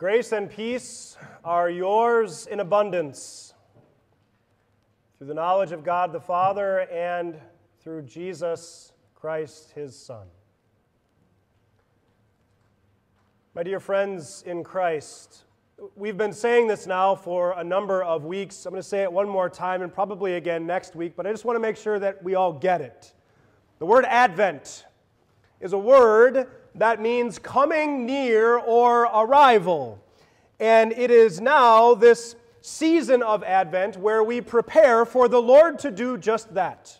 Grace and peace are yours in abundance through the knowledge of God the Father and through Jesus Christ, his Son. My dear friends in Christ, we've been saying this now for a number of weeks. I'm going to say it one more time and probably again next week, but I just want to make sure that we all get it. The word Advent is a word that means coming near or arrival. And it is now this season of Advent where we prepare for the Lord to do just that.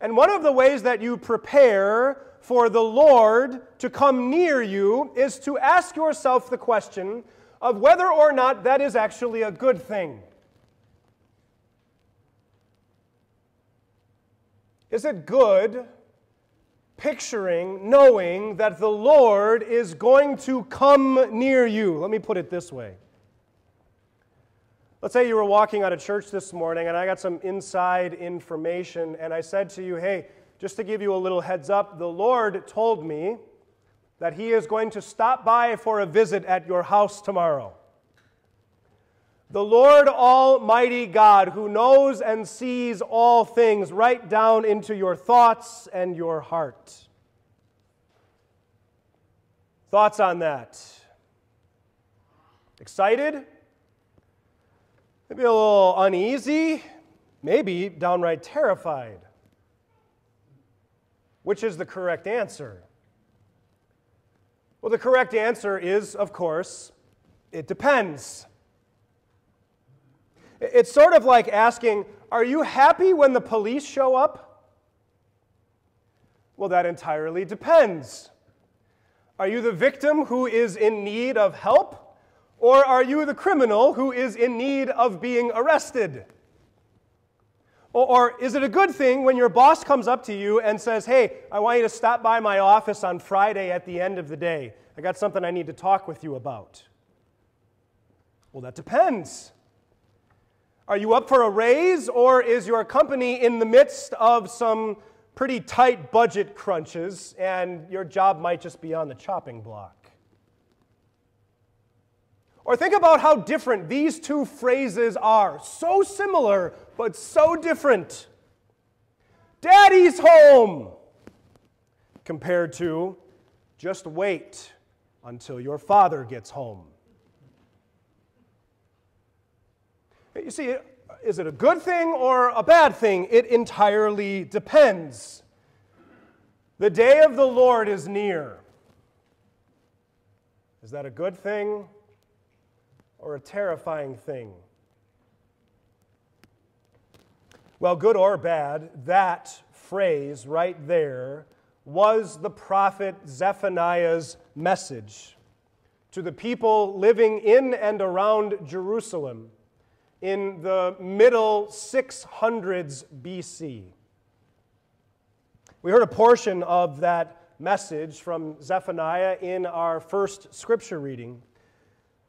And one of the ways that you prepare for the Lord to come near you is to ask yourself the question of whether or not that is actually a good thing. Is it good picturing, knowing that the Lord is going to come near you? Let me put it this way. Let's say you were walking out of church this morning and I got some inside information and I said to you, hey, just to give you a little heads up, the Lord told me that he is going to stop by for a visit at your house tomorrow. The Lord Almighty God, who knows and sees all things, right down into your thoughts and your heart. Thoughts on that? Excited? Maybe a little uneasy? Maybe downright terrified? Which is the correct answer? Well, the correct answer is, of course, it depends. It's sort of like asking, are you happy when the police show up? Well, that entirely depends. Are you the victim who is in need of help? Or are you the criminal who is in need of being arrested? Or is it a good thing when your boss comes up to you and says, hey, I want you to stop by my office on Friday at the end of the day. I got something I need to talk with you about. Well, that depends. Are you up for a raise, or is your company in the midst of some pretty tight budget crunches and your job might just be on the chopping block? Or think about how different these two phrases are. So similar, but so different. Daddy's home compared to just wait until your father gets home. You see, is it a good thing or a bad thing? It entirely depends. The day of the Lord is near. Is that a good thing or a terrifying thing? Well, good or bad, that phrase right there was the prophet Zephaniah's message to the people living in and around Jerusalem in the middle 600s BC. We heard a portion of that message from Zephaniah in our first scripture reading.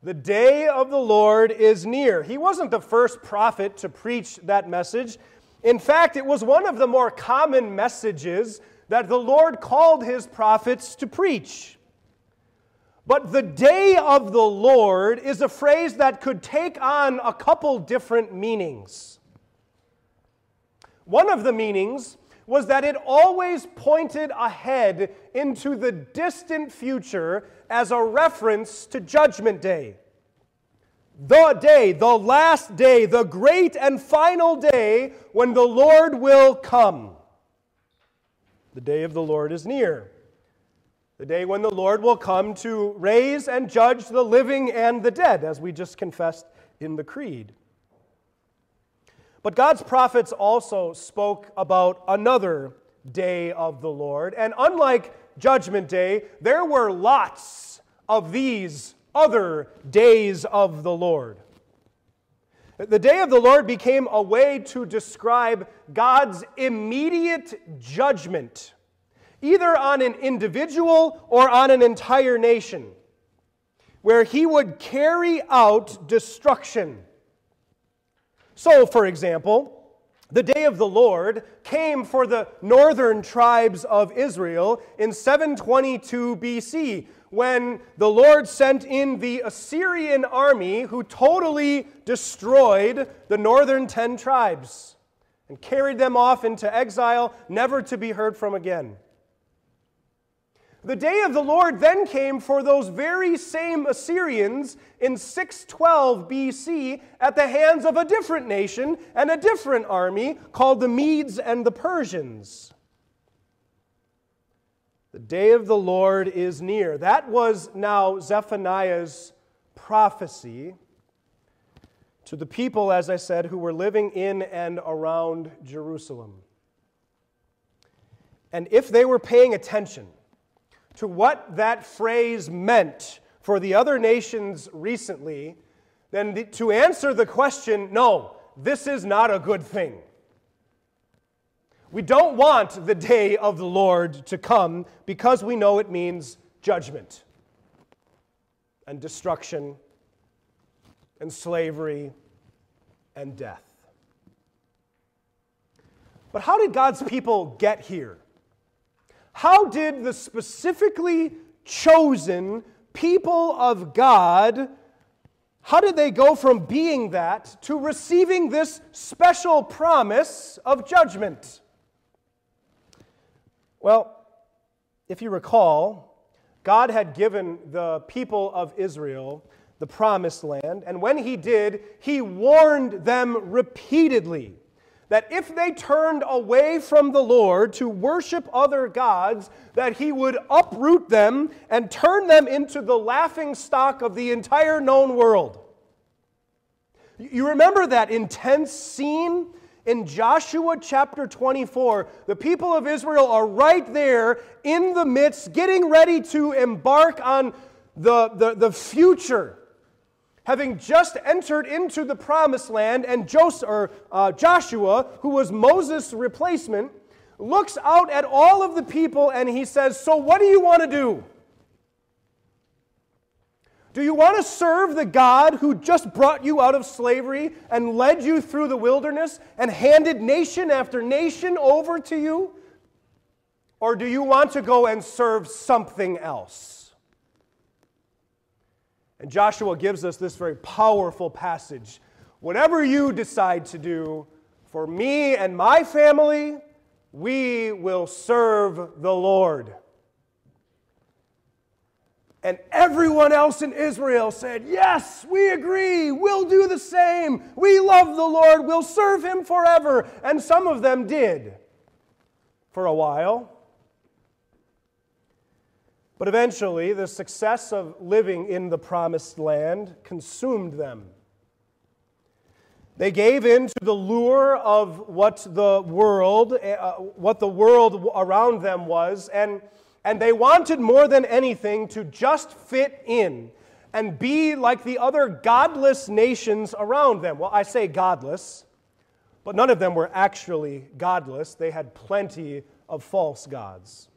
The day of the Lord is near. He wasn't the first prophet to preach that message. In fact, it was one of the more common messages that the Lord called his prophets to preach. But the day of the Lord is a phrase that could take on a couple different meanings. One of the meanings was that it always pointed ahead into the distant future as a reference to Judgment Day. The day, the last day, the great and final day when the Lord will come. The day of the Lord is near. The day when the Lord will come to raise and judge the living and the dead, as we just confessed in the creed. But God's prophets also spoke about another day of the Lord, and unlike Judgment Day, there were lots of these other days of the Lord. The day of the Lord became a way to describe God's immediate judgment, either on an individual or on an entire nation, where he would carry out destruction. So, for example, The day of the Lord came for the northern tribes of Israel in 722 BC, when the Lord sent in the Assyrian army who totally destroyed the northern 10 tribes and carried them off into exile, never to be heard from again. The day of the Lord then came for those very same Assyrians in 612 BC at the hands of a different nation and a different army called the Medes and the Persians. The day of the Lord is near. That was now Zephaniah's prophecy to the people, as I said, who were living in and around Jerusalem. And if they were paying attention to what that phrase meant for the other nations recently, then to answer the question, no, this is not a good thing. We don't want the day of the Lord to come because we know it means judgment and destruction and slavery and death. But how did God's people get here? How did the specifically chosen people of God, how did they go from being that to receiving this special promise of judgment? Well, if you recall, God had given the people of Israel the promised land, and when he did, he warned them repeatedly that if they turned away from the Lord to worship other gods, that he would uproot them and turn them into the laughingstock of the entire known world. You remember that intense scene in Joshua chapter 24. The people of Israel are right there in the midst, getting ready to embark on the future, having just entered into the promised land, and Joshua, who was Moses' replacement, looks out at all of the people and he says, so what do you want to do? Do you want to serve the God who just brought you out of slavery and led you through the wilderness and handed nation after nation over to you? Or do you want to go and serve something else? And Joshua gives us this very powerful passage. Whatever you decide to do, for me and my family, we will serve the Lord. And everyone else in Israel said, yes, we agree, we'll do the same. We love the Lord, we'll serve him forever. And some of them did for a while. But eventually, the success of living in the promised land consumed them. They gave in to the lure of what the world around them was, and they wanted more than anything to just fit in and be like the other godless nations around them. Well, I say godless, but none of them were actually godless. They had plenty of false gods.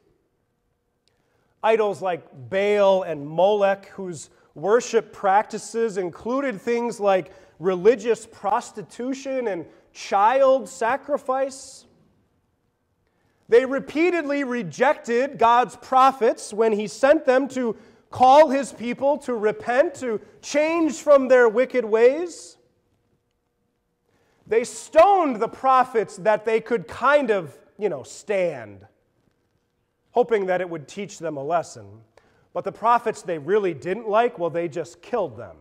Idols like Baal and Molech, whose worship practices included things like religious prostitution and child sacrifice. They repeatedly rejected God's prophets when he sent them to call his people to repent, to change from their wicked ways. They stoned the prophets that they could kind of, stand, hoping that it would teach them a lesson. But the prophets they really didn't like, well, they just killed them.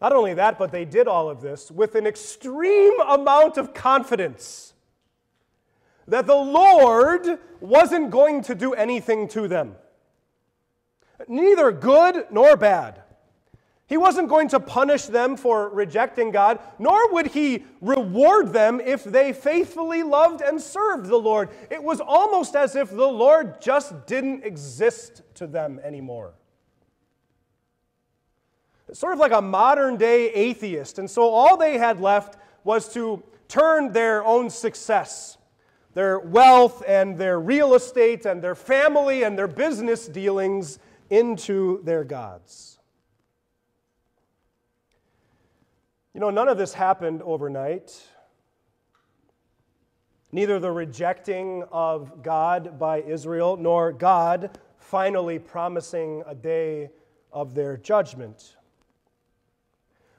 Not only that, but they did all of this with an extreme amount of confidence that the Lord wasn't going to do anything to them, neither good nor bad. He wasn't going to punish them for rejecting God, nor would he reward them if they faithfully loved and served the Lord. It was almost as if the Lord just didn't exist to them anymore. It's sort of like a modern-day atheist, and so all they had left was to turn their own success, their wealth and their real estate and their family and their business dealings into their gods. You know, none of this happened overnight. Neither the rejecting of God by Israel nor God finally promising a day of their judgment.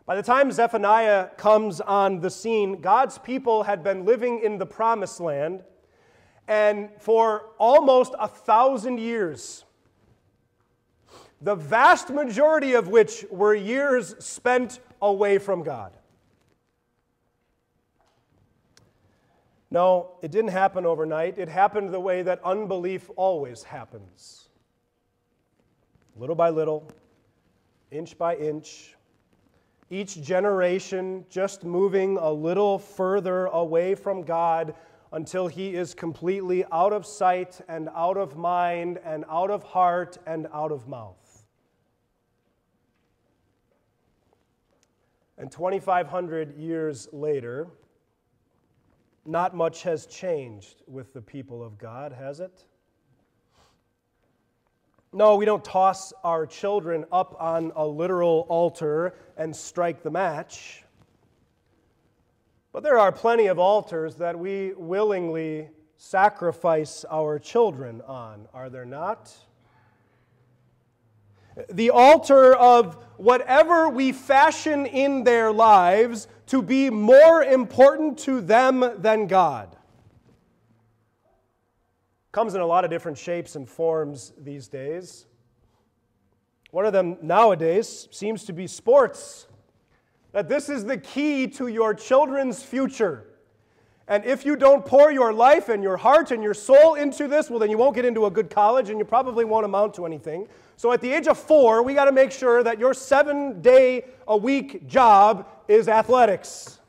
By the time Zephaniah comes on the scene, God's people had been living in the Promised Land, and for almost 1,000 years, the vast majority of which were years spent away from God. No, it didn't happen overnight. It happened the way that unbelief always happens. Little by little, inch by inch, each generation just moving a little further away from God until He is completely out of sight and out of mind and out of heart and out of mouth. And 2,500 years later, not much has changed with the people of God, has it? No, we don't toss our children up on a literal altar and strike the match. But there are plenty of altars that we willingly sacrifice our children on, are there not? The altar of whatever we fashion in their lives to be more important to them than God. Comes in a lot of different shapes and forms these days. One of them nowadays seems to be sports. That this is the key to your children's future. And if you don't pour your life and your heart and your soul into this, well, then you won't get into a good college and you probably won't amount to anything. So at the age of 4, we got to make sure that your 7-day-a-week job is athletics.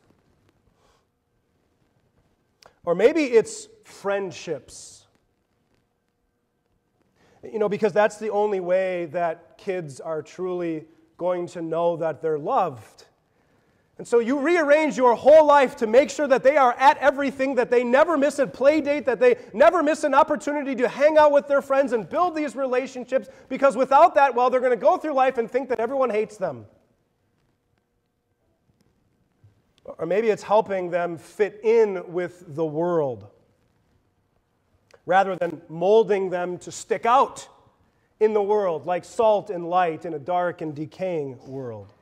Or maybe it's friendships. You know, because that's the only way that kids are truly going to know that they're loved. And so you rearrange your whole life to make sure that they are at everything, that they never miss a play date, that they never miss an opportunity to hang out with their friends and build these relationships, because without that, well, they're going to go through life and think that everyone hates them. Or maybe it's helping them fit in with the world rather than molding them to stick out in the world, like salt and light in a dark and decaying world.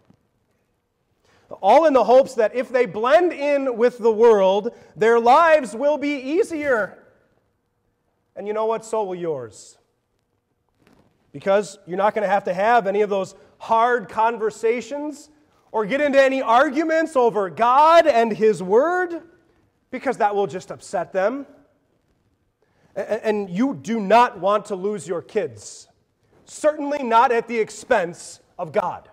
All in the hopes that if they blend in with the world, their lives will be easier. And you know what? So will yours. Because you're not going to have any of those hard conversations or get into any arguments over God and His Word, because that will just upset them. And you do not want to lose your kids. Certainly not at the expense of God.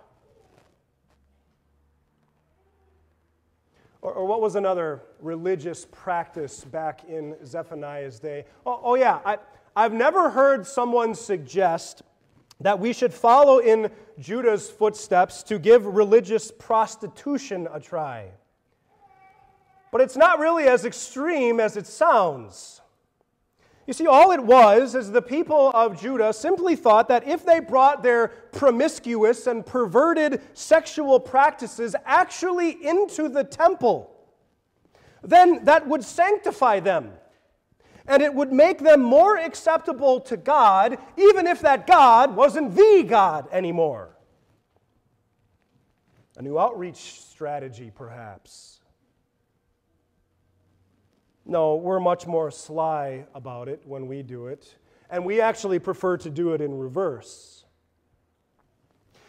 Or what was another religious practice back in Zephaniah's day? I've never heard someone suggest that we should follow in Judah's footsteps to give religious prostitution a try. But it's not really as extreme as it sounds. You see, all it was is the people of Judah simply thought that if they brought their promiscuous and perverted sexual practices actually into the temple, then that would sanctify them, and it would make them more acceptable to God, even if that God wasn't the God anymore. A new outreach strategy, perhaps. No, we're much more sly about it when we do it, and we actually prefer to do it in reverse.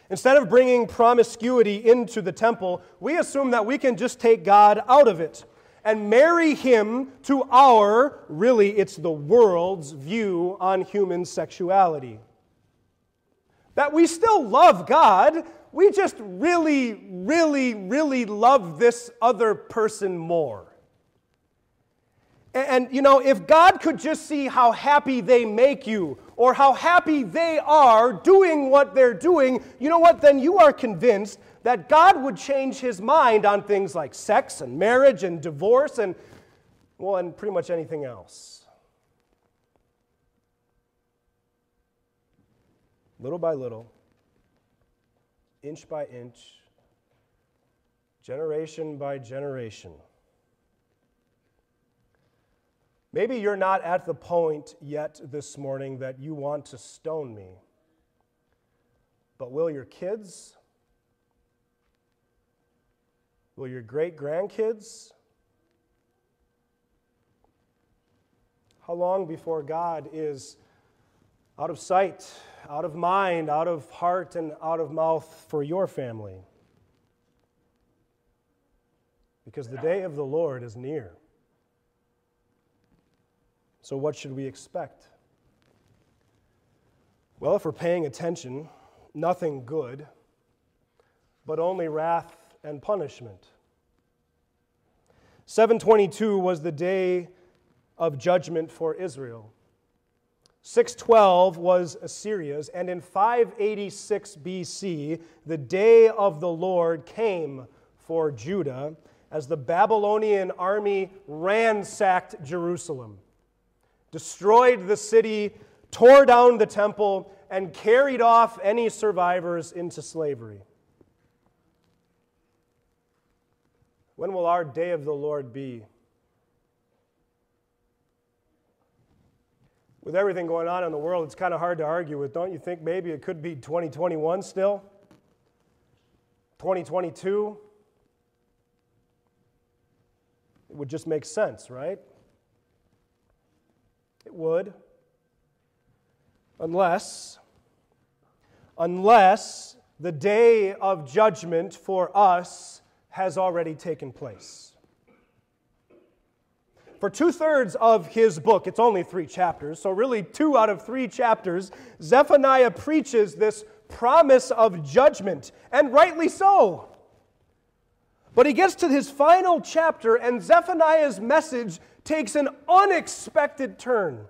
Instead of bringing promiscuity into the temple, we assume that we can just take God out of it and marry Him to our, really it's the world's, view on human sexuality. That we still love God, we just really, really, really love this other person more. And, you know, if God could just see how happy they make you or how happy they are doing what they're doing, you know what? Then you are convinced that God would change His mind on things like sex and marriage and divorce and, well, and pretty much anything else. Little by little, inch by inch, generation by generation. Maybe you're not at the point yet this morning that you want to stone me. But will your kids? Will your great-grandkids? How long before God is out of sight, out of mind, out of heart, and out of mouth for your family? Because the day of the Lord is near. So what should we expect? Well, if we're paying attention, nothing good, but only wrath and punishment. 722 was the day of judgment for Israel. 612 was Assyria's, and in 586 BC, the day of the Lord came for Judah as the Babylonian army ransacked Jerusalem, destroyed the city, tore down the temple, and carried off any survivors into slavery. When will our day of the Lord be? With everything going on in the world, it's kind of hard to argue with. Don't you think maybe it could be 2021 still? 2022? It would just make sense, right? It would, unless the day of judgment for us has already taken place. For 2/3 of his book, it's only 3 chapters, so really 2 out of 3 chapters, Zephaniah preaches this promise of judgment, and rightly so. But he gets to his final chapter, and Zephaniah's message takes an unexpected turn.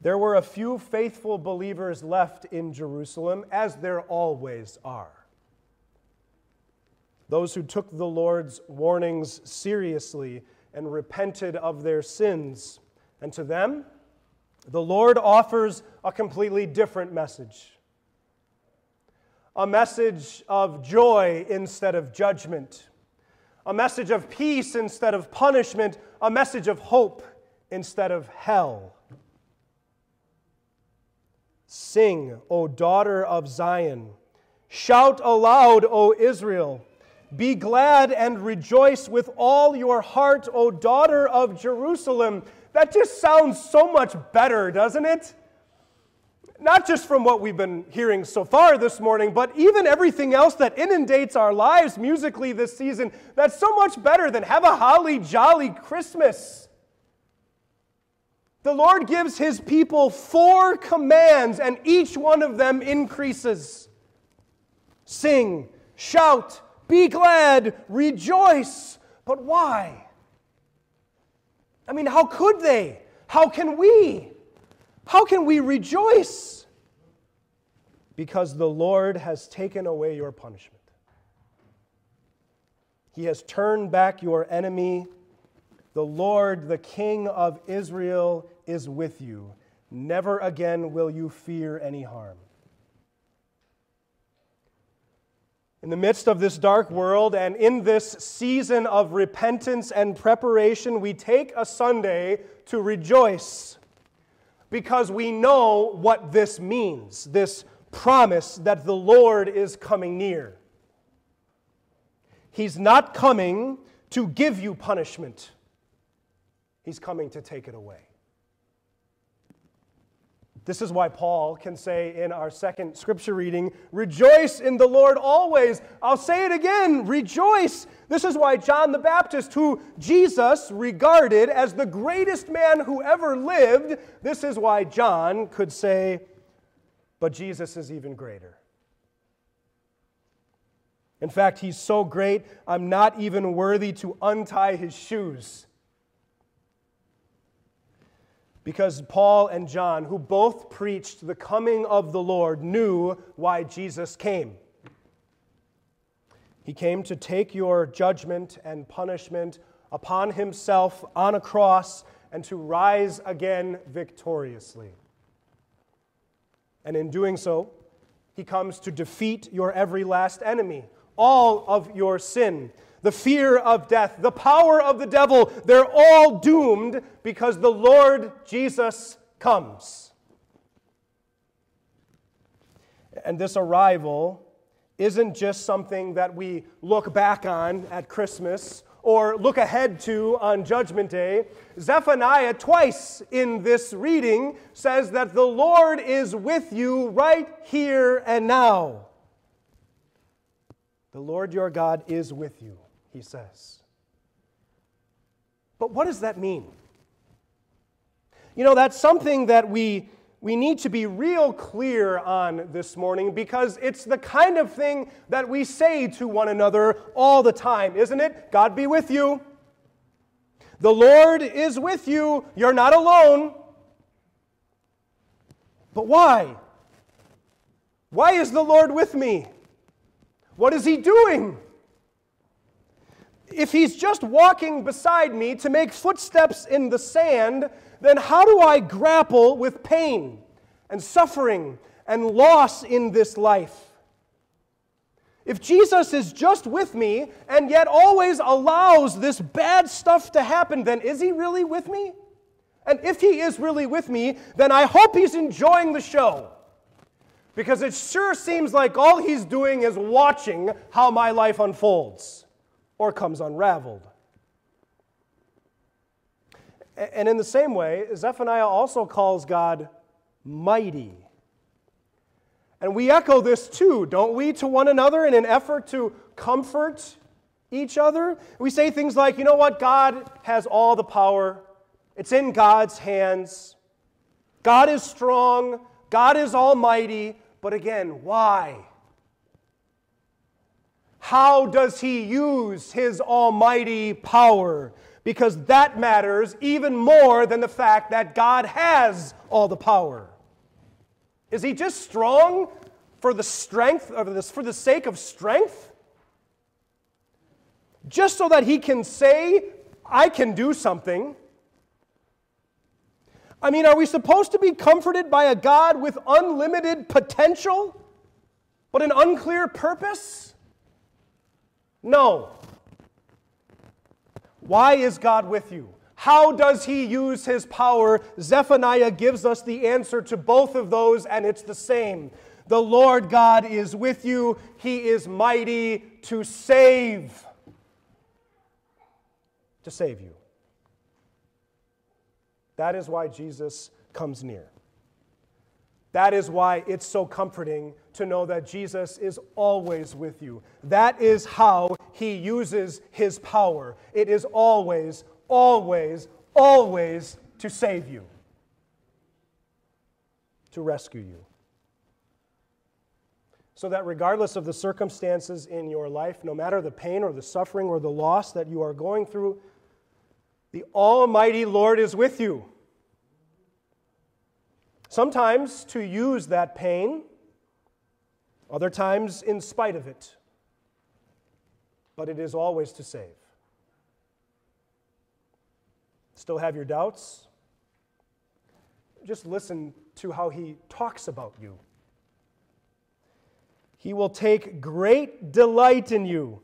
There were a few faithful believers left in Jerusalem, as there always are. Those who took the Lord's warnings seriously and repented of their sins. And to them, the Lord offers a completely different message. A message of joy instead of judgment. A message of peace instead of punishment. A message of hope instead of hell. Sing, O daughter of Zion. Shout aloud, O Israel. Be glad and rejoice with all your heart, O daughter of Jerusalem. That just sounds so much better, doesn't it? Not just from what we've been hearing so far this morning, but even everything else that inundates our lives musically this season, that's so much better than have a holly jolly Christmas. The Lord gives His people 4 commands, and each one of them increases. Sing, shout, be glad, rejoice. But why? I mean, how could they? How can we? How can we rejoice? Because the Lord has taken away your punishment. He has turned back your enemy. The Lord, the King of Israel, is with you. Never again will you fear any harm. In the midst of this dark world and in this season of repentance and preparation, we take a Sunday to rejoice. Because we know what this means, this promise that the Lord is coming near. He's not coming to give you punishment. He's coming to take it away. This is why Paul can say in our second scripture reading, rejoice in the Lord always. I'll say it again, rejoice. This is why John the Baptist, who Jesus regarded as the greatest man who ever lived, this is why John could say, but Jesus is even greater. In fact, he's so great, I'm not even worthy to untie his shoes. Because Paul and John, who both preached the coming of the Lord, knew why Jesus came. He came to take your judgment and punishment upon himself on a cross and to rise again victoriously. And in doing so, he comes to defeat your every last enemy, all of your sin, the fear of death, the power of the devil, they're all doomed because the Lord Jesus comes. And this arrival isn't just something that we look back on at Christmas or look ahead to on Judgment Day. Zephaniah, twice in this reading, says that the Lord is with you right here and now. The Lord your God is with you, he says. But what does that mean? You know, that's something that we need to be real clear on this morning, because it's the kind of thing that we say to one another all the time, isn't it? God be with you. The Lord is with you. You're not alone. But why? Why is the Lord with me? What is he doing? If he's just walking beside me to make footsteps in the sand, then how do I grapple with pain and suffering and loss in this life? If Jesus is just with me and yet always allows this bad stuff to happen, then is he really with me? And if he is really with me, then I hope he's enjoying the show, because it sure seems like all he's doing is watching how my life unfolds or comes unraveled. And in the same way, Zephaniah also calls God mighty. And we echo this too, don't we, to one another in an effort to comfort each other? We say things like, you know what, God has all the power. It's in God's hands. God is strong. God is almighty. But again, why? How does he use his almighty power? Because that matters even more than the fact that God has all the power. Is he just strong for the sake of strength? Just so that he can say, I can do something? I mean, are we supposed to be comforted by a God with unlimited potential, but an unclear purpose? No. Why is God with you? How does he use his power? Zephaniah gives us the answer to both of those, and it's the same. The Lord God is with you. He is mighty to save. To save you. That is why Jesus comes near. That is why it's so comforting to know that Jesus is always with you. That is how he uses his power. It is always, always, always to save you, to rescue you. So that regardless of the circumstances in your life, no matter the pain or the suffering or the loss that you are going through, the Almighty Lord is with you. Sometimes to use that pain, other times in spite of it. But it is always to save. Still have your doubts? Just listen to how he talks about you. He will take great delight in you.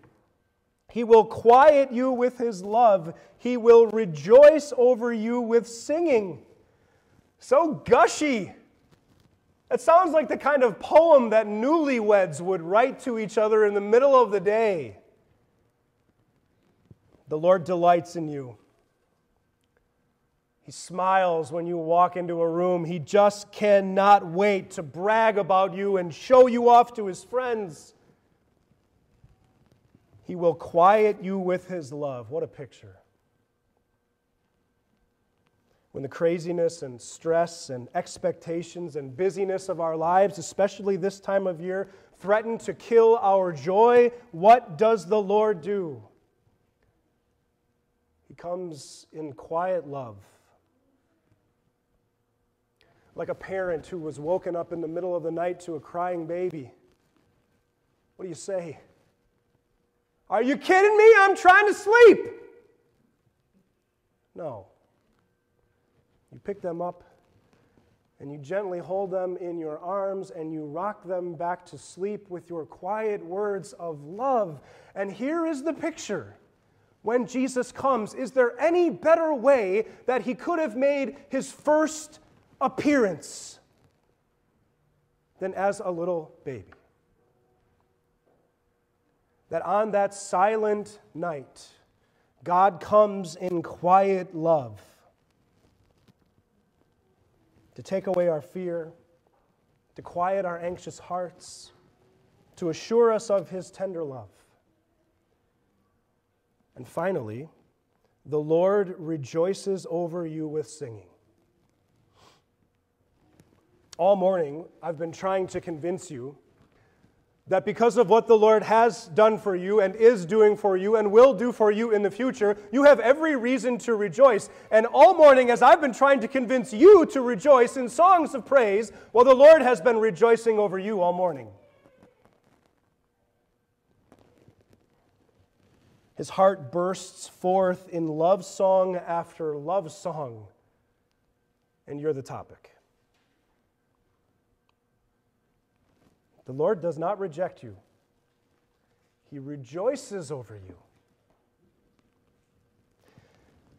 He will quiet you with his love. He will rejoice over you with singing. So gushy. That sounds like the kind of poem that newlyweds would write to each other in the middle of the day. The Lord delights in you. He smiles when you walk into a room. He just cannot wait to brag about you and show you off to his friends. He will quiet you with his love. What a picture. When the craziness and stress and expectations and busyness of our lives, especially this time of year, threaten to kill our joy, what does the Lord do? He comes in quiet love. Like a parent who was woken up in the middle of the night to a crying baby. What do you say? Are you kidding me? I'm trying to sleep. No. You pick them up, and you gently hold them in your arms and you rock them back to sleep with your quiet words of love. And here is the picture. When Jesus comes, is there any better way that he could have made his first appearance than as a little baby? That on that silent night, God comes in quiet love to take away our fear, to quiet our anxious hearts, to assure us of his tender love. And finally, the Lord rejoices over you with singing. All morning, I've been trying to convince you that because of what the Lord has done for you and is doing for you and will do for you in the future, you have every reason to rejoice. And all morning, as I've been trying to convince you to rejoice in songs of praise, well, the Lord has been rejoicing over you all morning. His heart bursts forth in love song after love song, and you're the topic. The Lord does not reject you. He rejoices over you.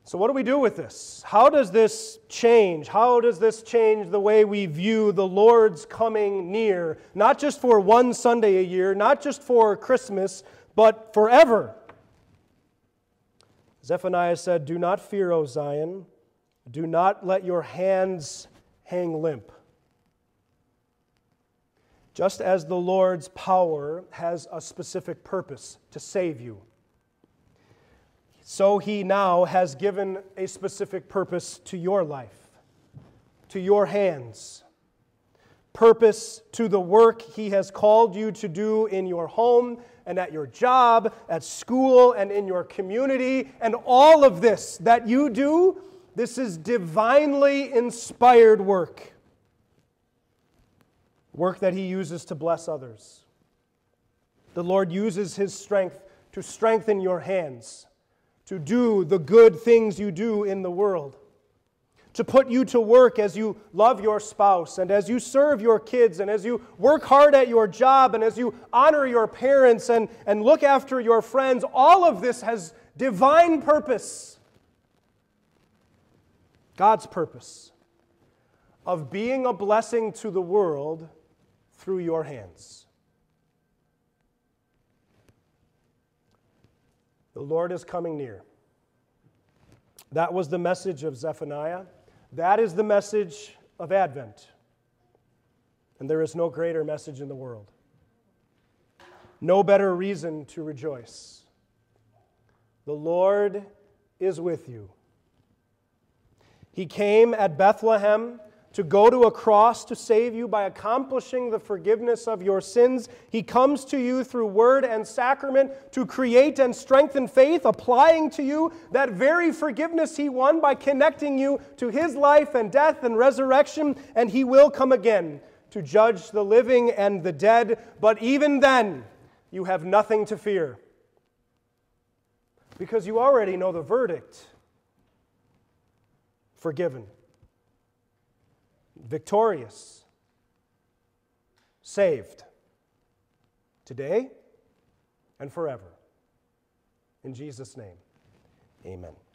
So what do we do with this? How does this change? How does this change the way we view the Lord's coming near? Not just for one Sunday a year, not just for Christmas, but forever. Zephaniah said, "Do not fear, O Zion. Do not let your hands hang limp." Just as the Lord's power has a specific purpose to save you, so he now has given a specific purpose to your life, to your hands, purpose to the work he has called you to do in your home and at your job, at school and in your community, and all of this that you do, this is divinely inspired work. Work that he uses to bless others. The Lord uses his strength to strengthen your hands, to do the good things you do in the world, to put you to work as you love your spouse and as you serve your kids and as you work hard at your job and as you honor your parents and look after your friends. All of this has divine purpose, God's purpose, of being a blessing to the world through your hands. The Lord is coming near. That was the message of Zephaniah. That is the message of Advent. And there is no greater message in the world. No better reason to rejoice. The Lord is with you. He came at Bethlehem to go to a cross to save you by accomplishing the forgiveness of your sins. He comes to you through word and sacrament to create and strengthen faith, applying to you that very forgiveness he won by connecting you to his life and death and resurrection, and he will come again to judge the living and the dead. But even then, you have nothing to fear, because you already know the verdict: forgiven, victorious, saved, today and forever. In Jesus' name, amen.